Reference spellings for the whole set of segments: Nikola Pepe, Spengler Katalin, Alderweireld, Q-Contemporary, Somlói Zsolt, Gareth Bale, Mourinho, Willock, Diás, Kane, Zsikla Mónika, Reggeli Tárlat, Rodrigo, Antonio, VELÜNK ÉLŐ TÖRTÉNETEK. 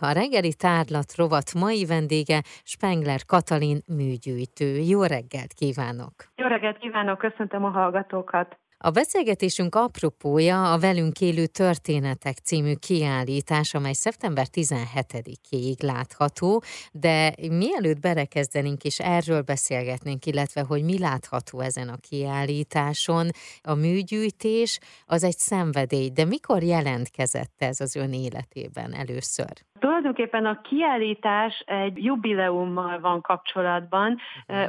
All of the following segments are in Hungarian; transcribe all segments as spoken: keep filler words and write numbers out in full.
A reggeli tárlat rovat mai vendége Spengler Katalin műgyűjtő. Jó reggelt kívánok! Jó reggelt kívánok, köszöntöm a hallgatókat! A beszélgetésünk apropója a Velünk élő történetek című kiállítás, amely szeptember tizenhetedikéig látható, de mielőtt belekezdenénk és erről beszélgetnénk, illetve hogy mi látható ezen a kiállításon, a műgyűjtés az egy szenvedély, de mikor jelentkezett ez az ön életében először? Tulajdonképpen a kiállítás egy jubileummal van kapcsolatban,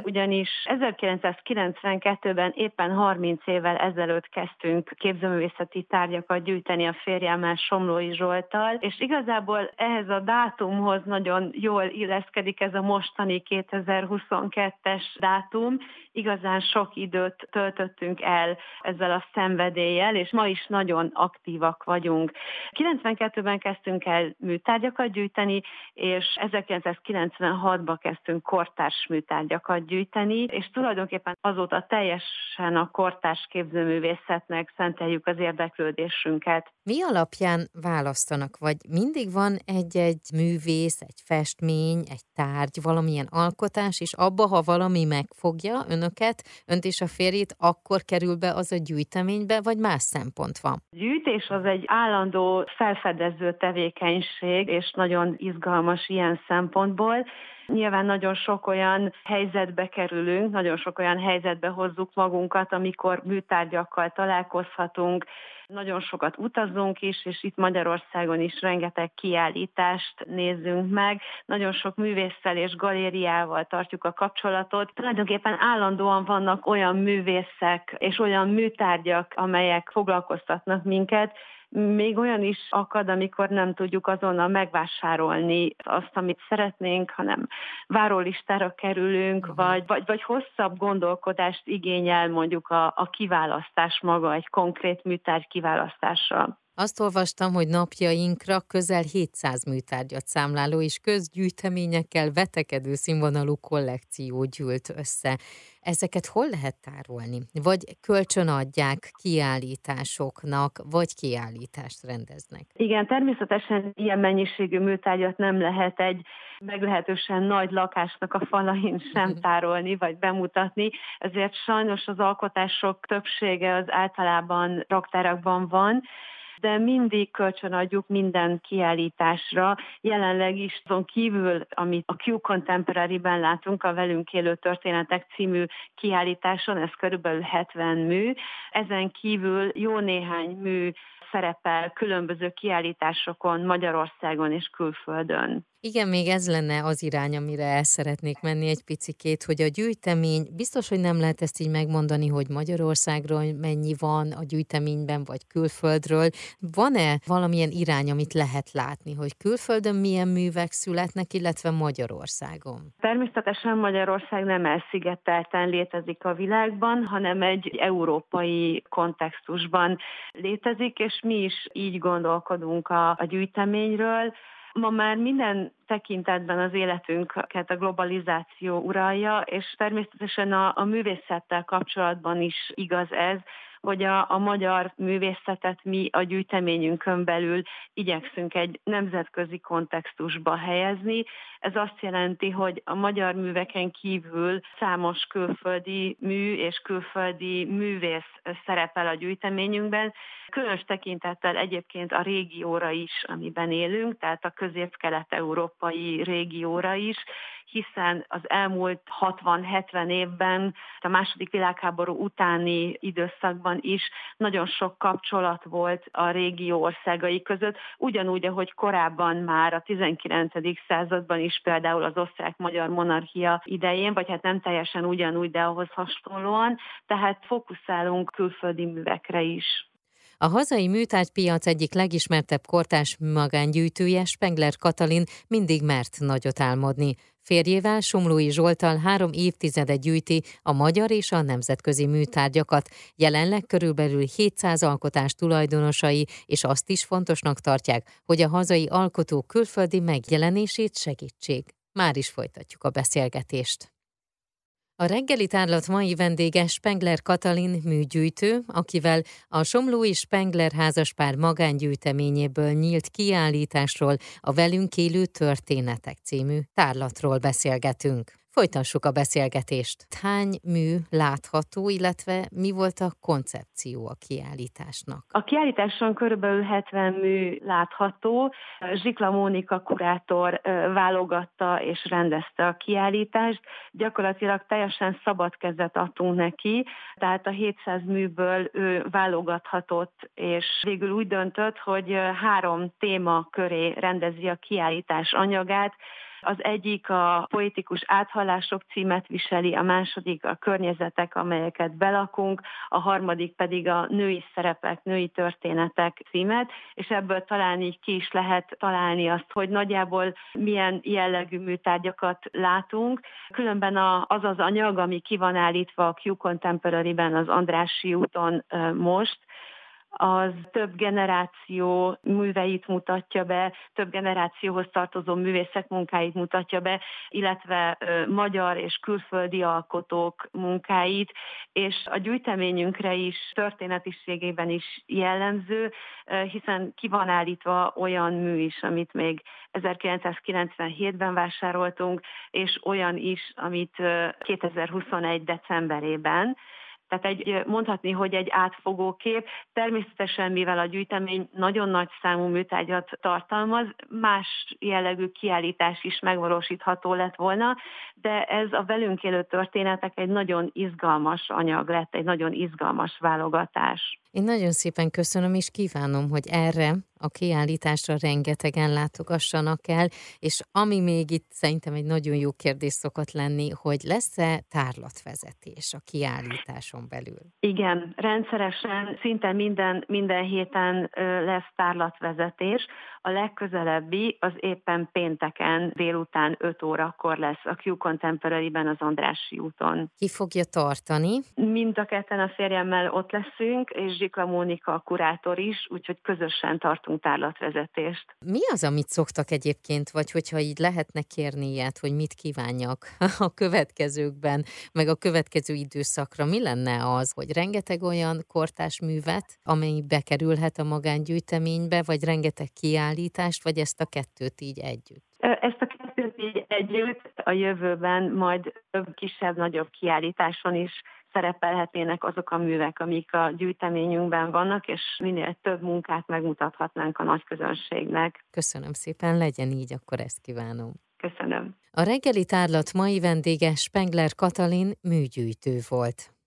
ugyanis ezerkilencszázkilencvenkettőben éppen harminc évvel ezelőtt kezdtünk képzőművészeti tárgyakat gyűjteni a férjemmel, Somlói Zsolttal, és igazából ehhez a dátumhoz nagyon jól illeszkedik ez a mostani kétezer-huszonkettes dátum. Igazán sok időt töltöttünk el ezzel a szenvedéllyel, és ma is nagyon aktívak vagyunk. kilencvenkettőben kezdtünk el műtárgyakat gyűjteni, és ezerkilencszázkilencvenhatban kezdtünk kortárs műtárgyakat gyűjteni, és tulajdonképpen azóta teljesen a kortárs képzőművészetnek szenteljük az érdeklődésünket. Mi alapján választanak, vagy mindig van egy-egy művész, egy festmény, egy tárgy, valamilyen alkotás, és abba, ha valami megfogja önöket, önt és a férjét, akkor kerül be az a gyűjteménybe, vagy más szempont van? A gyűjtés az egy állandó felfedező tevékenység, és nagyon izgalmas ilyen szempontból. Nyilván nagyon sok olyan helyzetbe kerülünk, nagyon sok olyan helyzetbe hozzuk magunkat, amikor műtárgyakkal találkozhatunk, nagyon sokat utazunk is, és itt Magyarországon is rengeteg kiállítást nézünk meg, nagyon sok művésszel és galériával tartjuk a kapcsolatot. Tulajdonképpen állandóan vannak olyan művészek és olyan műtárgyak, amelyek foglalkoztatnak minket, még olyan is akad, amikor nem tudjuk azonnal megvásárolni azt, amit szeretnénk, hanem várólistára kerülünk, vagy, vagy, vagy hosszabb gondolkodást igényel mondjuk a, a kiválasztás maga, egy konkrét műtárgy kiválasztása. Azt olvastam, hogy napjainkra közel hétszáz műtárgyat számláló és közgyűjteményekkel vetekedő színvonalú kollekció gyűlt össze. Ezeket hol lehet tárolni? Vagy kölcsönadják kiállításoknak, vagy kiállítást rendeznek? Igen, természetesen ilyen mennyiségű műtárgyat nem lehet egy meglehetősen nagy lakásnak a falain sem tárolni, vagy bemutatni. Ezért sajnos az alkotások többsége az általában raktárakban van, de mindig kölcsönadjuk minden kiállításra. Jelenleg is azon kívül, amit a Q-Contemporary-ben látunk, a Velünk élő történetek című kiállításon, ez körülbelül hetven mű. Ezen kívül jó néhány mű szerepel különböző kiállításokon Magyarországon és külföldön. Igen, még ez lenne az irány, amire el szeretnék menni egy picikét, hogy a gyűjtemény, biztos, hogy nem lehet ezt így megmondani, hogy Magyarországról mennyi van a gyűjteményben, vagy külföldről. Van-e valamilyen irány, amit lehet látni, hogy külföldön milyen művek születnek, illetve Magyarországon? Természetesen Magyarország nem elszigetelten létezik a világban, hanem egy európai kontextusban létezik, és mi is így gondolkodunk a, a gyűjteményről. Ma már minden tekintetben az életünket a globalizáció uralja, és természetesen a, a művészettel kapcsolatban is igaz ez, hogy a, a magyar művészetet mi a gyűjteményünkön belül igyekszünk egy nemzetközi kontextusba helyezni. Ez azt jelenti, hogy a magyar műveken kívül számos külföldi mű és külföldi művész szerepel a gyűjteményünkben, különös tekintettel egyébként a régióra is, amiben élünk, tehát a közép-kelet-európai régióra is, hiszen az elmúlt hatvan-hetven évben, a második világháború utáni időszakban is nagyon sok kapcsolat volt a régió országai között, ugyanúgy, ahogy korábban már a tizenkilencedik században is, például az osztrák-magyar monarchia idején, vagy hát nem teljesen ugyanúgy, de ahhoz hasonlóan, tehát fókuszálunk külföldi művekre is. A hazai műtárgypiac egyik legismertebb kortárs magángyűjtője, Spengler Katalin mindig mert nagyot álmodni. Férjével, Somlói Zsolttal három évtizede gyűjti a magyar és a nemzetközi műtárgyakat. Jelenleg körülbelül hétszáz alkotás tulajdonosai, és azt is fontosnak tartják, hogy a hazai alkotók külföldi megjelenését segítsék. Már is folytatjuk a beszélgetést. A reggeli tárlat mai vendége Spengler Katalin műgyűjtő, akivel a somlói Spengler házaspár magángyűjteményéből nyílt kiállításról, a Velünk élő történetek című tárlatról beszélgetünk. Folytassuk a beszélgetést. Hány mű látható, illetve mi volt a koncepció a kiállításnak? A kiállításon körülbelül hetven mű látható. Zsikla Mónika kurátor válogatta és rendezte a kiállítást. Gyakorlatilag teljesen szabad kezet adtunk neki, tehát a hétszáz műből ő válogathatott, és végül úgy döntött, hogy három téma köré rendezi a kiállítás anyagát. Az egyik a poetikus áthallások címet viseli, a második a környezetek, amelyeket belakunk, a harmadik pedig a női szerepek, női történetek címet, és ebből talán így ki is lehet találni azt, hogy nagyjából milyen jellegű műtárgyakat látunk. Különben az az anyag, ami ki van állítva a Q-Contemporary-ben az Andrássy úton most, az több generáció műveit mutatja be, több generációhoz tartozó művészek munkáit mutatja be, illetve magyar és külföldi alkotók munkáit, és a gyűjteményünkre is történetiségében is jellemző, hiszen ki van állítva olyan mű is, amit még ezerkilencszázkilencvenhétben vásároltunk, és olyan is, amit kétezer-huszonegy. decemberében. Tehát egy, mondhatni, hogy egy átfogó kép. Természetesen, mivel a gyűjtemény nagyon nagy számú műtárgyat tartalmaz, más jellegű kiállítás is megvalósítható lett volna, de ez a velünk élő történetek egy nagyon izgalmas anyag lett, egy nagyon izgalmas válogatás. Én nagyon szépen köszönöm, és kívánom, hogy erre a kiállításra rengetegen látogassanak el, és ami még itt szerintem egy nagyon jó kérdés szokott lenni, hogy lesz-e tárlatvezetés a kiállításon belül? Igen, rendszeresen, szinte minden, minden héten lesz tárlatvezetés. A legközelebbi az éppen pénteken délután öt órakor lesz a Q-Contemporary-ben az Andrássy úton. Ki fogja tartani? Mind a ketten a férjemmel ott leszünk, és Zsikla Mónika a kurátor is, úgyhogy közösen tartunk tárlatvezetést. Mi az, amit szoktak egyébként, vagy hogyha így lehetne kérni ilyet, hogy mit kívánjak a következőkben, meg a következő időszakra, mi lenne az, hogy rengeteg olyan kortárs művet, amely bekerülhet a magángyűjteménybe, vagy rengeteg kiállítást, vagy ezt a kettőt így együtt? Ezt a kettőt így együtt a jövőben majd több kisebb-nagyobb kiállításon is szerepelhetnének azok a művek, amik a gyűjteményünkben vannak, és minél több munkát megmutathatnánk a nagy közönségnek. Köszönöm szépen, legyen így, akkor ezt kívánom. Köszönöm. A reggeli tárlat mai vendége Spengler Katalin műgyűjtő volt.